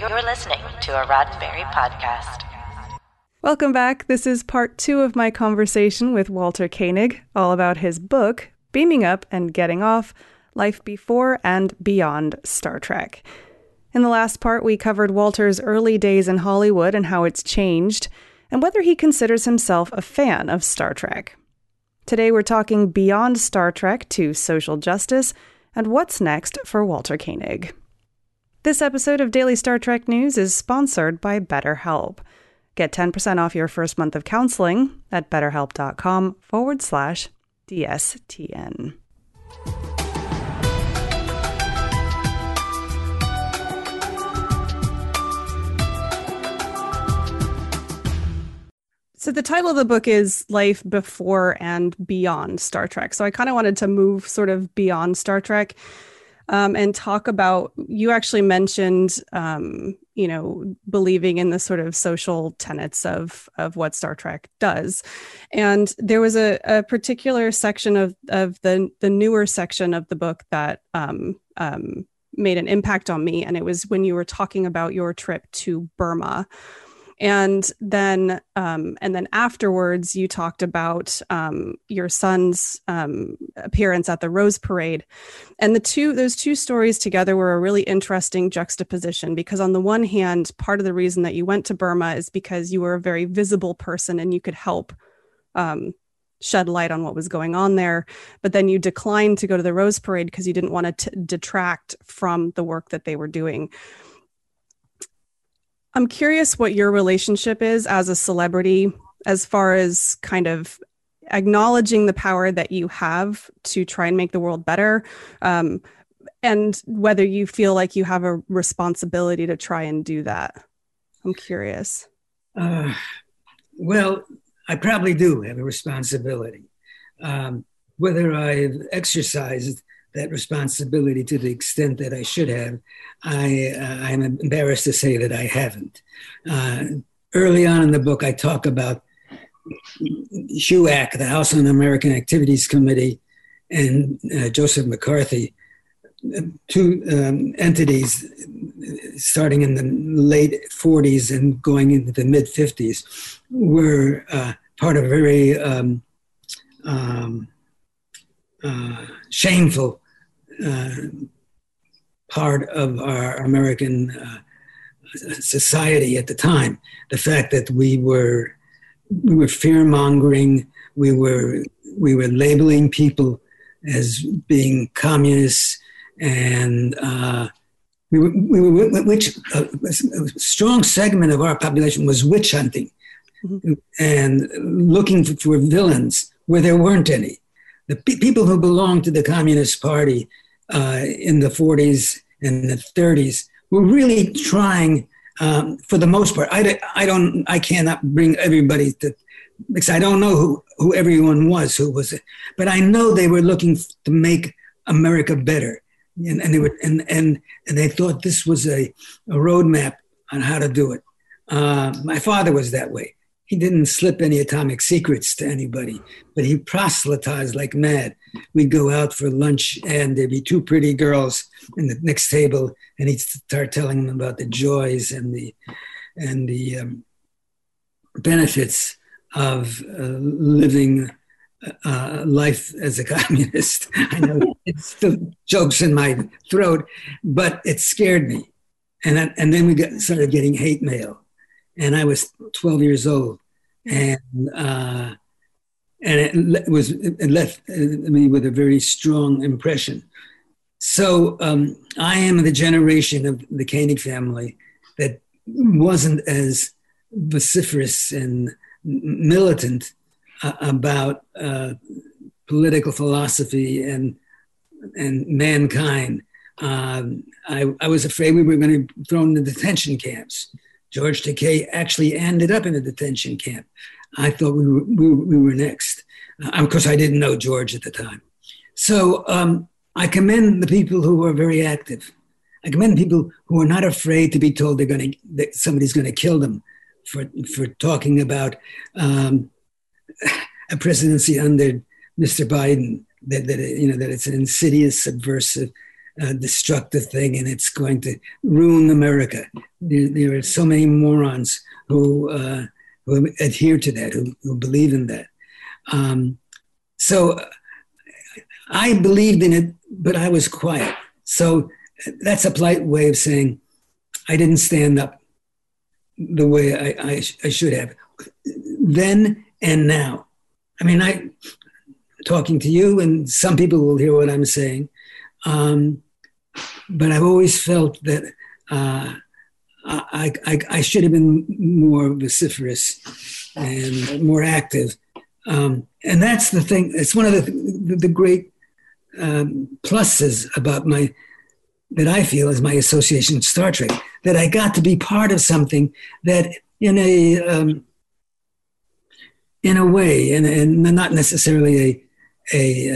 You're listening to a Roddenberry podcast. Welcome back. This is part two of my conversation with Walter Koenig, all about his book, Beaming Up and Getting Off, Life Before and Beyond Star Trek. In the last part, we covered Walter's early days in Hollywood and how it's changed, and whether he considers himself a fan of Star Trek. Today, we're talking beyond Star Trek to social justice and what's next for Walter Koenig. This episode of Daily Star Trek News is sponsored by BetterHelp. Get 10% off your first month of counseling at betterhelp.com/DSTN. So the title of the book is Life Before and Beyond Star Trek. So I kind of wanted to move sort of beyond Star Trek and talk about, you actually mentioned, believing in the sort of social tenets of what Star Trek does. And there was a particular section of the newer section of the book that made an impact on me. And it was when you were talking about your trip to Burma. And then afterwards, you talked about your son's appearance at the Rose Parade, and those two stories together were a really interesting juxtaposition. Because on the one hand, part of the reason that you went to Burma is because you were a very visible person and you could help shed light on what was going on there. But then you declined to go to the Rose Parade because you didn't want to detract from the work that they were doing. I'm curious what your relationship is as a celebrity, as far as kind of acknowledging the power that you have to try and make the world better, and whether you feel like you have a responsibility to try and do that. I'm curious. Well, I probably do have a responsibility. Whether I've exercised that responsibility to the extent that I should have, I'm embarrassed to say that I haven't. Early on in the book, I talk about HUAC, the House on American Activities Committee, and Joseph McCarthy, two entities starting in the late 40s and going into the mid 50s, were part of very shameful part of our American society at the time. The fact that we were fear-mongering, we were labeling people as being communists, and a strong segment of our population was witch hunting, mm-hmm. and looking for villains where there weren't any. The people who belonged to the Communist Party in the 40s and the 30s were really trying, for the most part. I cannot bring everybody to, because I don't know who everyone was, who was it. But I know they were looking to make America better, and they thought this was a roadmap on how to do it. My father was that way. He didn't slip any atomic secrets to anybody, but he proselytized like mad. We'd go out for lunch and there'd be two pretty girls in the next table, and he'd start telling them about the joys and the benefits of living life as a communist. I know it's still jokes in my throat, but it scared me. And then we started getting hate mail. And I was 12 years old, and it left me with a very strong impression. So I am the generation of the Koenig family that wasn't as vociferous and militant about political philosophy and mankind. I was afraid we were going to be thrown into detention camps. George Takei actually ended up in a detention camp. I thought we were next. Of course, I didn't know George at the time. So I commend the people who are very active. I commend people who are not afraid to be told that somebody's going to kill them for talking about a presidency under Mr. Biden. That it's an insidious, subversive destructive thing, and it's going to ruin America. There are so many morons who adhere to that, who believe in that. So I believed in it, but I was quiet. So that's a polite way of saying I didn't stand up the way I should have, then and now. I mean, I'm talking to you, and some people will hear what I'm saying, but I've always felt that I should have been more vociferous and more active. And that's the thing. It's one of the great pluses about my, that I feel is my association with Star Trek, that I got to be part of something that in a way, and not necessarily a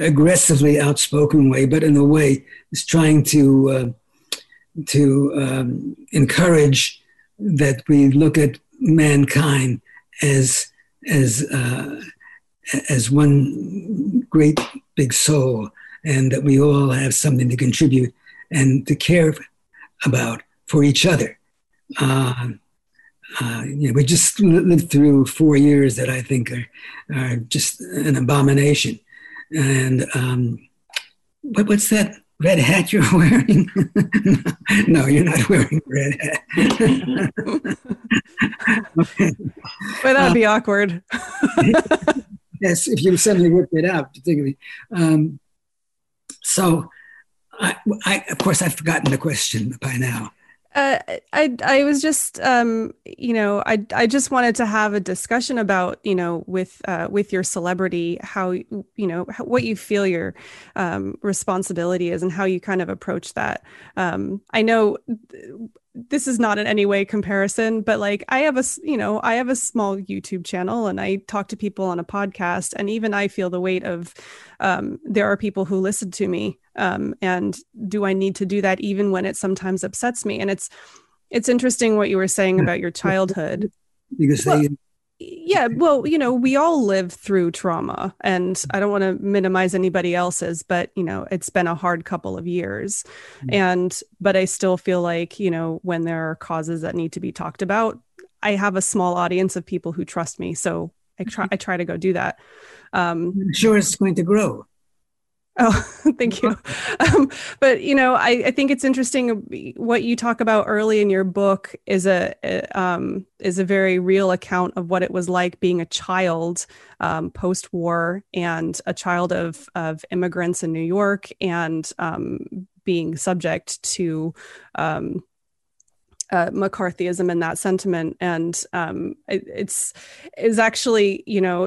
aggressively outspoken way, but in a way is trying to encourage that we look at mankind as one great big soul, and that we all have something to contribute and to care about for each other. We just lived through 4 years that I think are just an abomination. And what's that red hat you're wearing? No, you're not wearing a red hat. Okay. Well, that'd be awkward. Yes, if you suddenly worked it out, particularly. So, of course, I've forgotten the question by now. I was just, I just wanted to have a discussion about, with your celebrity, how, what you feel your responsibility is and how you kind of approach that. I know this is not in any way comparison, but like I have a small YouTube channel and I talk to people on a podcast, and even I feel the weight of there are people who listen to me. And do I need to do that even when it sometimes upsets me? And it's interesting what you were saying about your childhood. We all live through trauma, and I don't want to minimize anybody else's, but, it's been a hard couple of years. Mm-hmm. But I still feel like, when there are causes that need to be talked about, I have a small audience of people who trust me. So I try to go do that. I'm sure it's going to grow. Oh, thank you. But, I think it's interesting what you talk about early in your book is a very real account of what it was like being a child post-war and a child of immigrants in New York, and being subject to McCarthyism and that sentiment. And it's actually,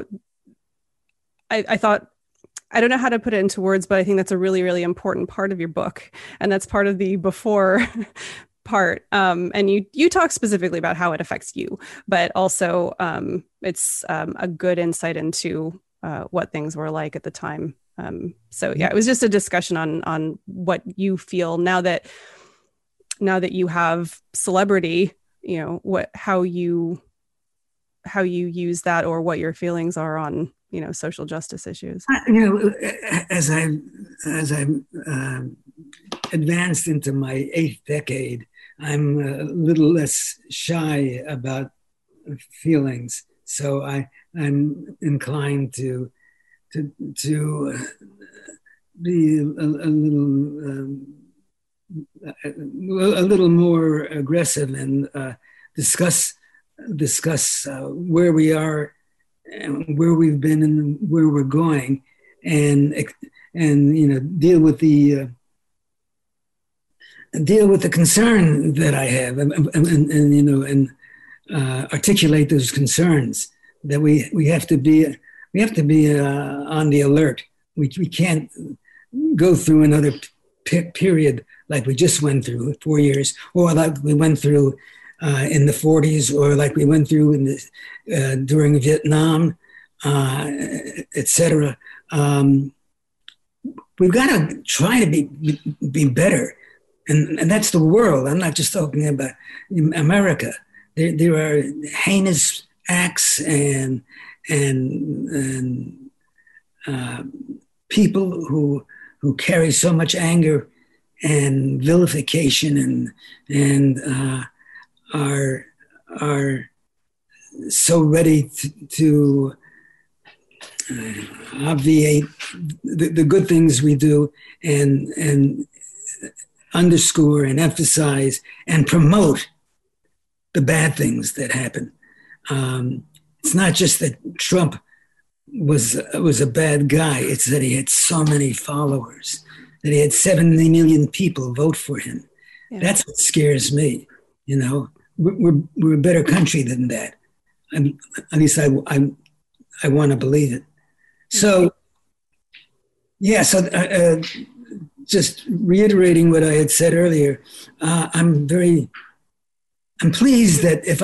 I thought, I don't know how to put it into words, but I think that's a really, really important part of your book. And that's part of the before part. And you talk specifically about how it affects you, but also it's a good insight into what things were like at the time. It was just a discussion on what you feel now that you have celebrity, how you use that, or what your feelings are on social justice issues. As I advanced into my 8th decade, I'm a little less shy about feelings. So I'm inclined to be a little more aggressive and discuss where we are, and where we've been and where we're going, and deal with the concern that I have, and articulate those concerns that we have to be on the alert. We can't go through another period like we just went through 4 years, or like we went through in the 40s, or like we went through during Vietnam, etc. We've got to try to be better, and that's the world. I'm not just talking about America. There are heinous acts and people who who carry so much anger and vilification and are so ready to obviate the good things we do and underscore and emphasize and promote the bad things that happen. It's not just that Trump was a bad guy. It's that he had so many followers, that he had 70 million people vote for him. Yeah. That's what scares me. You know, we're a better country than that. At least I want to believe it. So, yeah. So, just reiterating what I had said earlier, I'm pleased that if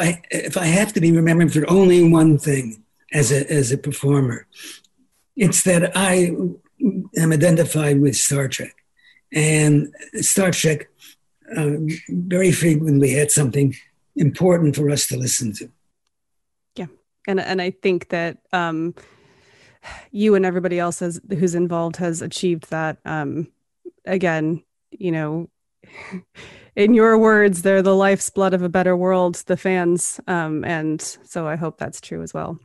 I have to be remembered for only one thing as a performer, it's that I am identified with Star Trek, and Star Trek very frequently had something important for us to listen to. Yeah, and I think that you and everybody else who's involved has achieved that. Again, you know. In your words, they're the life's blood of a better world, the fans. And so I hope that's true as well.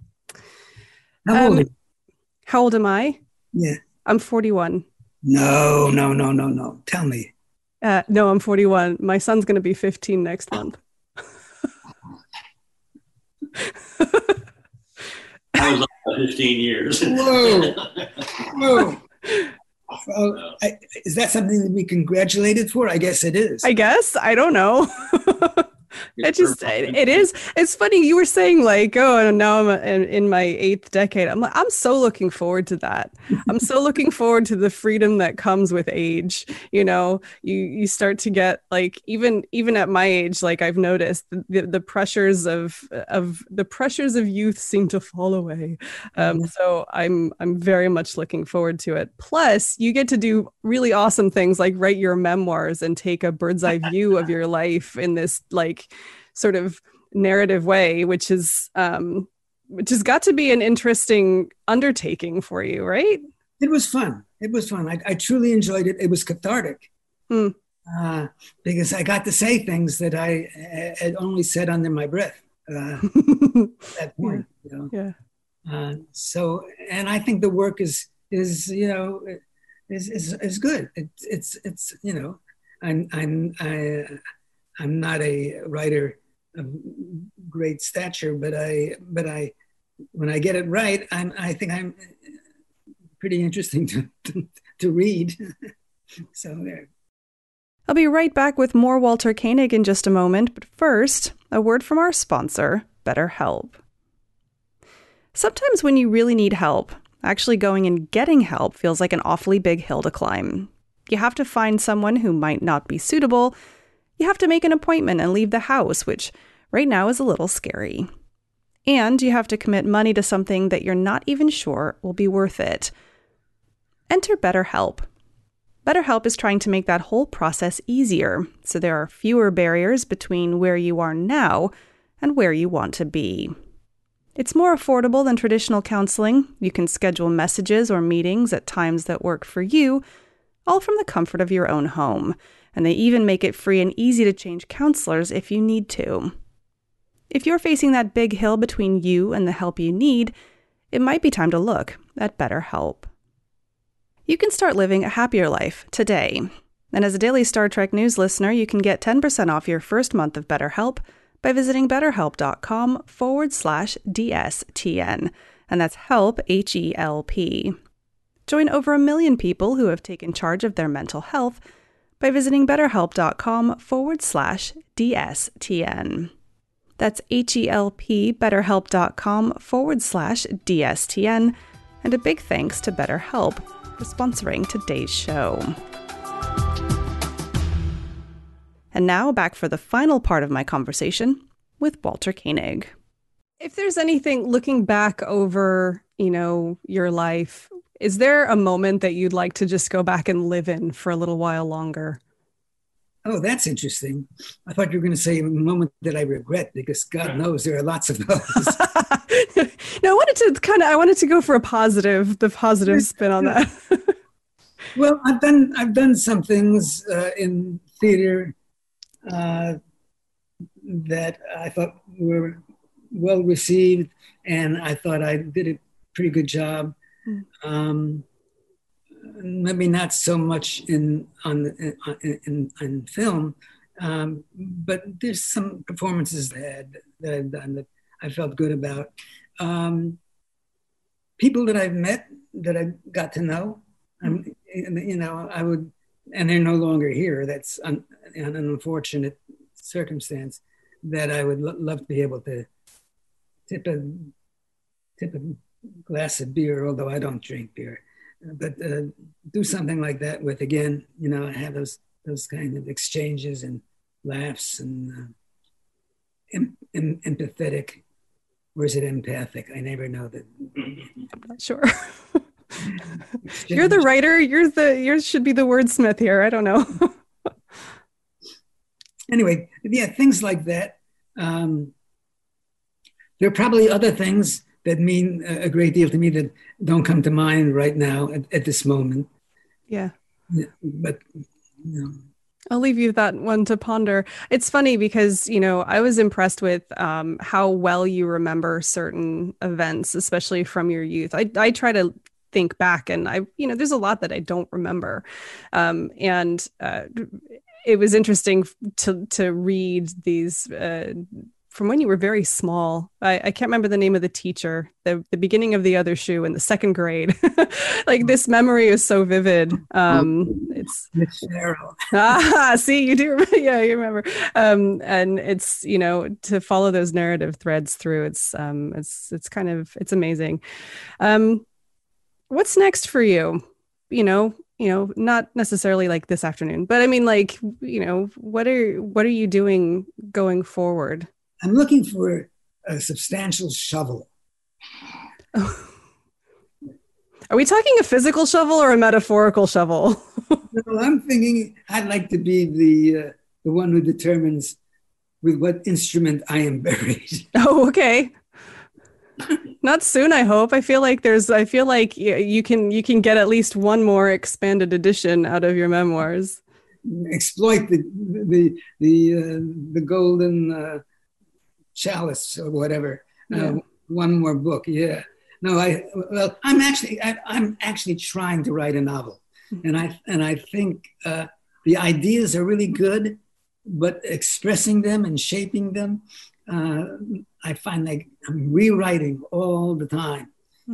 How old am I? Yeah. I'm 41. No. Tell me. No, I'm 41. My son's going to be 15 next month. I was up for 15 years. Whoa. Oh, is that something that we congratulated for? I guess it is. I guess. I don't know. It is. It's funny. You were saying like, oh, now I'm in my 8th decade. I'm like, I'm so looking forward to that. I'm so looking forward to the freedom that comes with age. You know, you start to get like, even at my age, like I've noticed the pressures of youth seem to fall away. So I'm very much looking forward to it. Plus, you get to do really awesome things like write your memoirs and take a bird's eye view of your life in this like sort of narrative way, which has got to be an interesting undertaking for you, right? It was fun. I truly enjoyed it. It was cathartic because I got to say things that I had only said under my breath at that point. Yeah. You know? Yeah. So, and I think the work is good. It's you know, I'm not a writer of great stature, but I, when I get it right, I think I'm pretty interesting to read. So there. I'll be right back with more Walter Koenig in just a moment, but first, a word from our sponsor, BetterHelp. Sometimes when you really need help, actually going and getting help feels like an awfully big hill to climb. You have to find someone who might not be suitable. You have to make an appointment and leave the house, which right now is a little scary. And you have to commit money to something that you're not even sure will be worth it. Enter BetterHelp. BetterHelp is trying to make that whole process easier, so there are fewer barriers between where you are now and where you want to be. It's more affordable than traditional counseling. You can schedule messages or meetings at times that work for you, all from the comfort of your own home. And they even make it free and easy to change counselors if you need to. If you're facing that big hill between you and the help you need, it might be time to look at BetterHelp. You can start living a happier life today. And as a Daily Star Trek News listener, you can get 10% off your first month of BetterHelp by visiting betterhelp.com/DSTN. And that's help, HELP. Join over 1 million people who have taken charge of their mental health by visiting betterhelp.com/DSTN. That's HELP, betterhelp.com/DSTN. And a big thanks to BetterHelp for sponsoring today's show. And now back for the final part of my conversation with Walter Koenig. If there's anything looking back over, you know, your life, is there a moment that you'd like to just go back and live in for a little while longer? Oh, that's interesting. I thought you were going to say a moment that I regret, because God knows there are lots of those. No, I wanted to go for the positive spin on that. Well, I've done some things in theater that I thought were well received, and I thought I did a pretty good job. Maybe not so much in film, but there's some performances that I've done that I felt good about. People that I've met, that I got to know, and they're no longer here. That's an unfortunate circumstance that I would love to be able to tip a glass of beer, although I don't drink beer, but do something like that with, again, you know, have those kind of exchanges and laughs and empathetic, or is it empathic? I never know that. I'm not sure. You're the writer. Yours should be the wordsmith here. I don't know. Anyway, yeah, things like that. There are probably other things that mean a great deal to me that don't come to mind right now at this moment. Yeah. But, you know. I'll leave you that one to ponder. It's funny because, you know, I was impressed with how well you remember certain events, especially from your youth. I try to think back, and I there's a lot that I don't remember. And it was interesting to read these from when you were very small. I can't remember the name of the teacher, the beginning of The Other Shoe in the second grade. Like, this memory is so vivid. It's Cheryl. See, you do. Yeah, you remember. And it's, you know, to follow those narrative threads through, it's amazing. What's next for you? You know, not necessarily like this afternoon, but I mean, like, you know, what are you doing going forward? I'm looking for a substantial shovel. Oh. Are we talking a physical shovel or a metaphorical shovel? No, I'm thinking I'd like to be the one who determines with what instrument I am buried. Oh, okay. Not soon, I hope. I feel like you can get at least one more expanded edition out of your memoirs. Exploit the golden. Chalice or whatever. Yeah. One more book. Yeah. No, I'm actually trying to write a novel, and I think the ideas are really good, but expressing them and shaping them, I find like I'm rewriting all the time.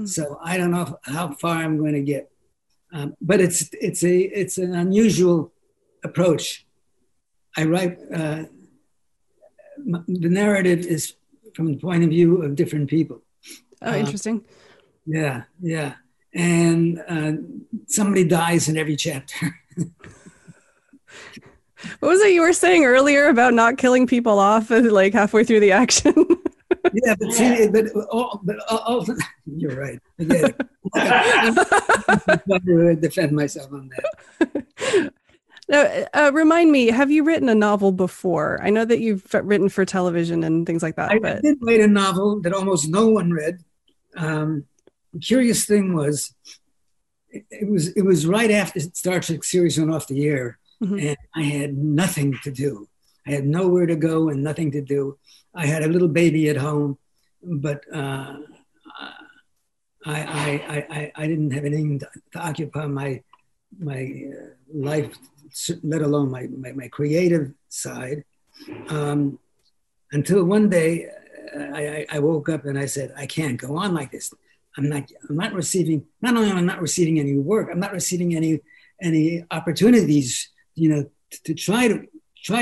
So I don't know how far I'm going to get, but it's an unusual approach. I write. The narrative is from the point of view of different people. Oh, interesting. Yeah. And somebody dies in every chapter. What was it you were saying earlier about not killing people off like halfway through the action? Yeah, but see, but all, you're right. Yeah. I'm not going to defend myself on that. Now, remind me, have you written a novel before? I know that you've written for television and things like that. I did write a novel that almost no one read. The curious thing was, it was right after Star Trek series went off the air, and I had nothing to do. I had nowhere to go and nothing to do. I had a little baby at home, but I didn't have anything to occupy my life, let alone my creative side, until one day I woke up and I said, I can't go on like this. I'm not receiving, not only am I not receiving any work, I'm not receiving any opportunities, you know, to try to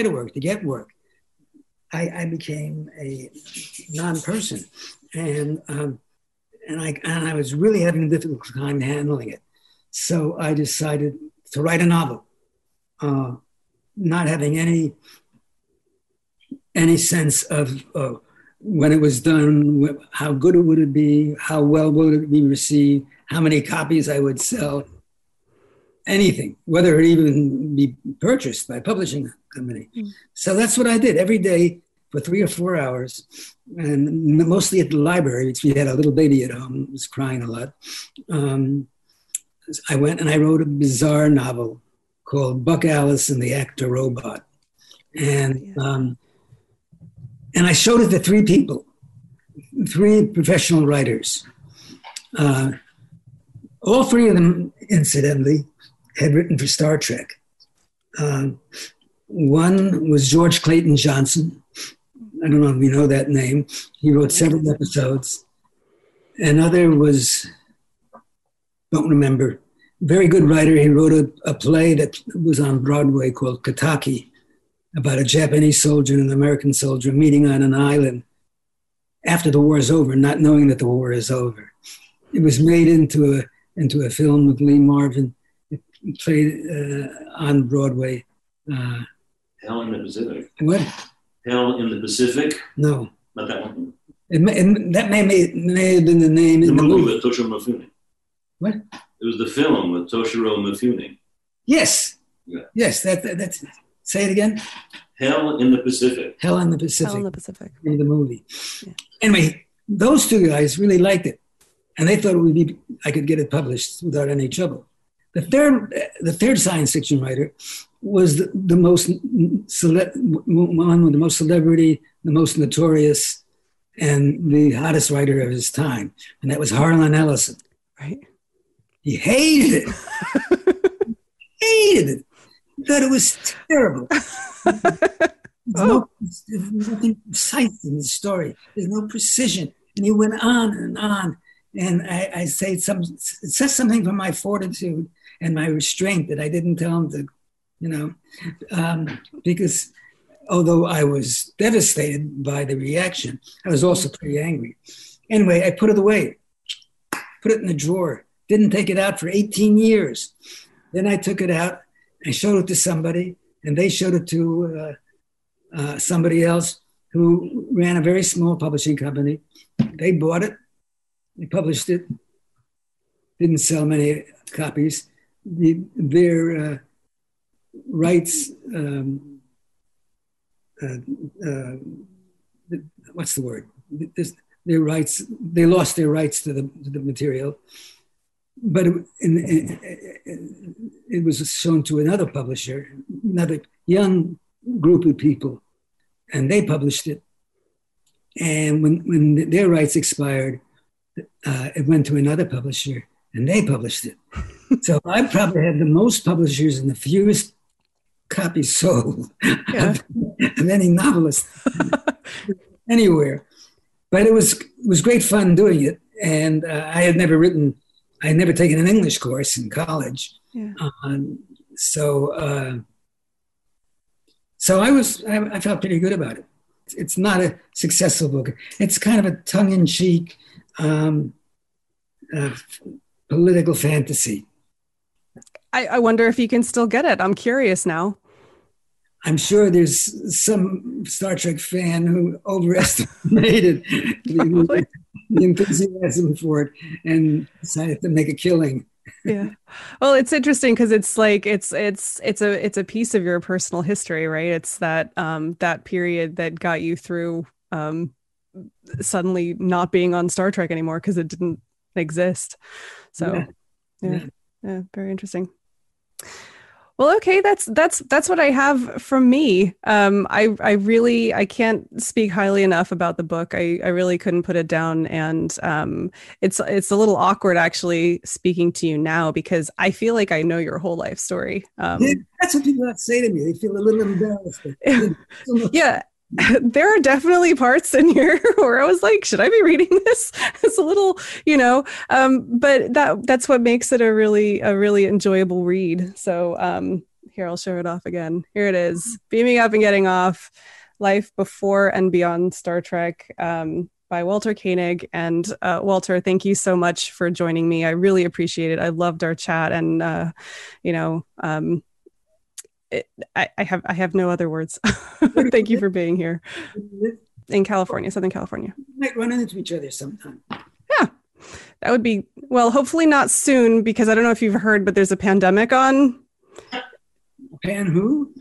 work, to get work. I became a non-person, and I was really having a difficult time handling it. So I decided to write a novel, not having any sense of when it was done, how good it would be, how well would it be received, how many copies I would sell, anything, whether it even be purchased by a publishing company. So that's what I did every day for 3 or 4 hours, and mostly at the library, because we had a little baby at home, was crying a lot. I went and I wrote a bizarre novel called Buck, Alice, and the Actor Robot. And I showed it to three people, three professional writers. All three of them, incidentally, had written for Star Trek. One was George Clayton Johnson. I don't know if you know that name. He wrote several episodes. Another was, don't remember, very good writer. He wrote a play that was on Broadway called Kataki, about a Japanese soldier and an American soldier meeting on an island after the war is over, not knowing that the war is over. It was made into a film with Lee Marvin. It played on Broadway. Hell in the Pacific. What? Hell in the Pacific? No. Not that one. That may have been the name in the movie. With Toshirō Mifune. What? It was the film with Toshirō Mifune. Yes. Yeah. Yes, that's. Say it again. Hell in the Pacific. Hell in the Pacific. Hell in the Pacific. In the movie. Yeah. Anyway, those two guys really liked it, and they thought it would be I could get it published without any trouble. The third science fiction writer was the most one with the most celebrity, the most notorious, and the hottest writer of his time, and that was Harlan Ellison. Right. He hated it. He thought it was terrible. There's nothing precise in the story. There's no precision. And he went on. And I say it says something from my fortitude and my restraint that I didn't tell him to, because although I was devastated by the reaction, I was also pretty angry. Anyway, I put it away, put it in the drawer, didn't take it out for 18 years. Then I took it out. I showed it to somebody, and they showed it to somebody else who ran a very small publishing company. They bought it. They published it. Didn't sell many copies. Their rights, what's the word? Their rights, they lost their rights to the material. But it was shown to another publisher, another young group of people, and they published it. And when their rights expired, it went to another publisher, and they published it. So I probably had the most publishers and the fewest copies sold of any novelist anywhere. But it was great fun doing it, and I had never taken an English course in college, so I felt pretty good about it. It's not a successful book. It's kind of a tongue-in-cheek political fantasy. I wonder if you can still get it. I'm curious now. I'm sure there's some Star Trek fan who overestimated the enthusiasm for it and decided to make a killing. Yeah. Well, it's interesting because it's like it's a piece of your personal history, right? It's that that period that got you through suddenly not being on Star Trek anymore because it didn't exist. So yeah, very interesting. Well, okay, that's what I have from me. I can't speak highly enough about the book. I really couldn't put it down, and it's a little awkward actually speaking to you now because I feel like I know your whole life story. That's what people say to me. They feel a little embarrassed. Yeah. There are definitely parts in here where I was like, should I be reading this? It's a little, but that's what makes it a really enjoyable read. So here, I'll show it off again. Here it is. Beaming Up and Getting Off, Life Before and Beyond Star Trek by Walter Koenig. And Walter, thank you so much for joining me. I really appreciate it. I loved our chat, and, I have no other words. Thank you for being here in California, Southern California. We might run into each other sometime. Yeah, that would be, well, hopefully not soon, because I don't know if you've heard, but there's a pandemic on. Pan who?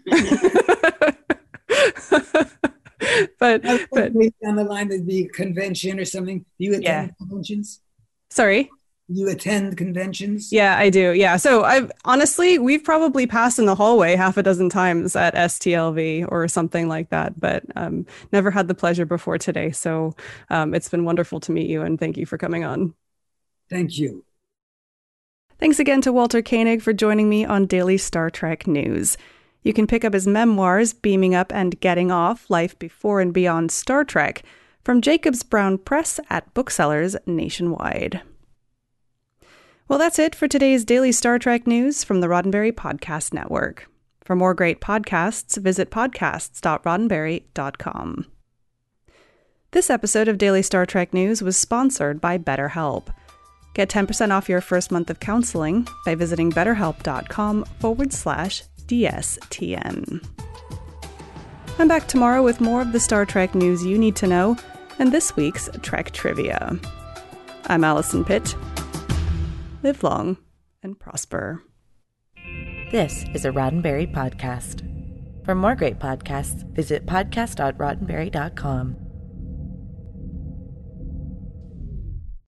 but down the line there'd be a convention or something. Do you attend conventions? Sorry? You attend conventions? Yeah, I do. Yeah. So I've honestly, we've probably passed in the hallway half a dozen times at STLV or something like that, but never had the pleasure before today. So it's been wonderful to meet you, and thank you for coming on. Thank you. Thanks again to Walter Koenig for joining me on Daily Star Trek News. You can pick up his memoirs, Beaming Up and Getting Off, Life Before and Beyond Star Trek, from Jacobs Brown Press at booksellers nationwide. Well, that's it for today's Daily Star Trek News from the Roddenberry Podcast Network. For more great podcasts, visit podcasts.roddenberry.com. This episode of Daily Star Trek News was sponsored by BetterHelp. Get 10% off your first month of counseling by visiting betterhelp.com/DSTN. I'm back tomorrow with more of the Star Trek news you need to know and this week's Trek Trivia. I'm Allison Pitt. Live long and prosper. This is a Roddenberry podcast. For more great podcasts, visit podcast.roddenberry.com.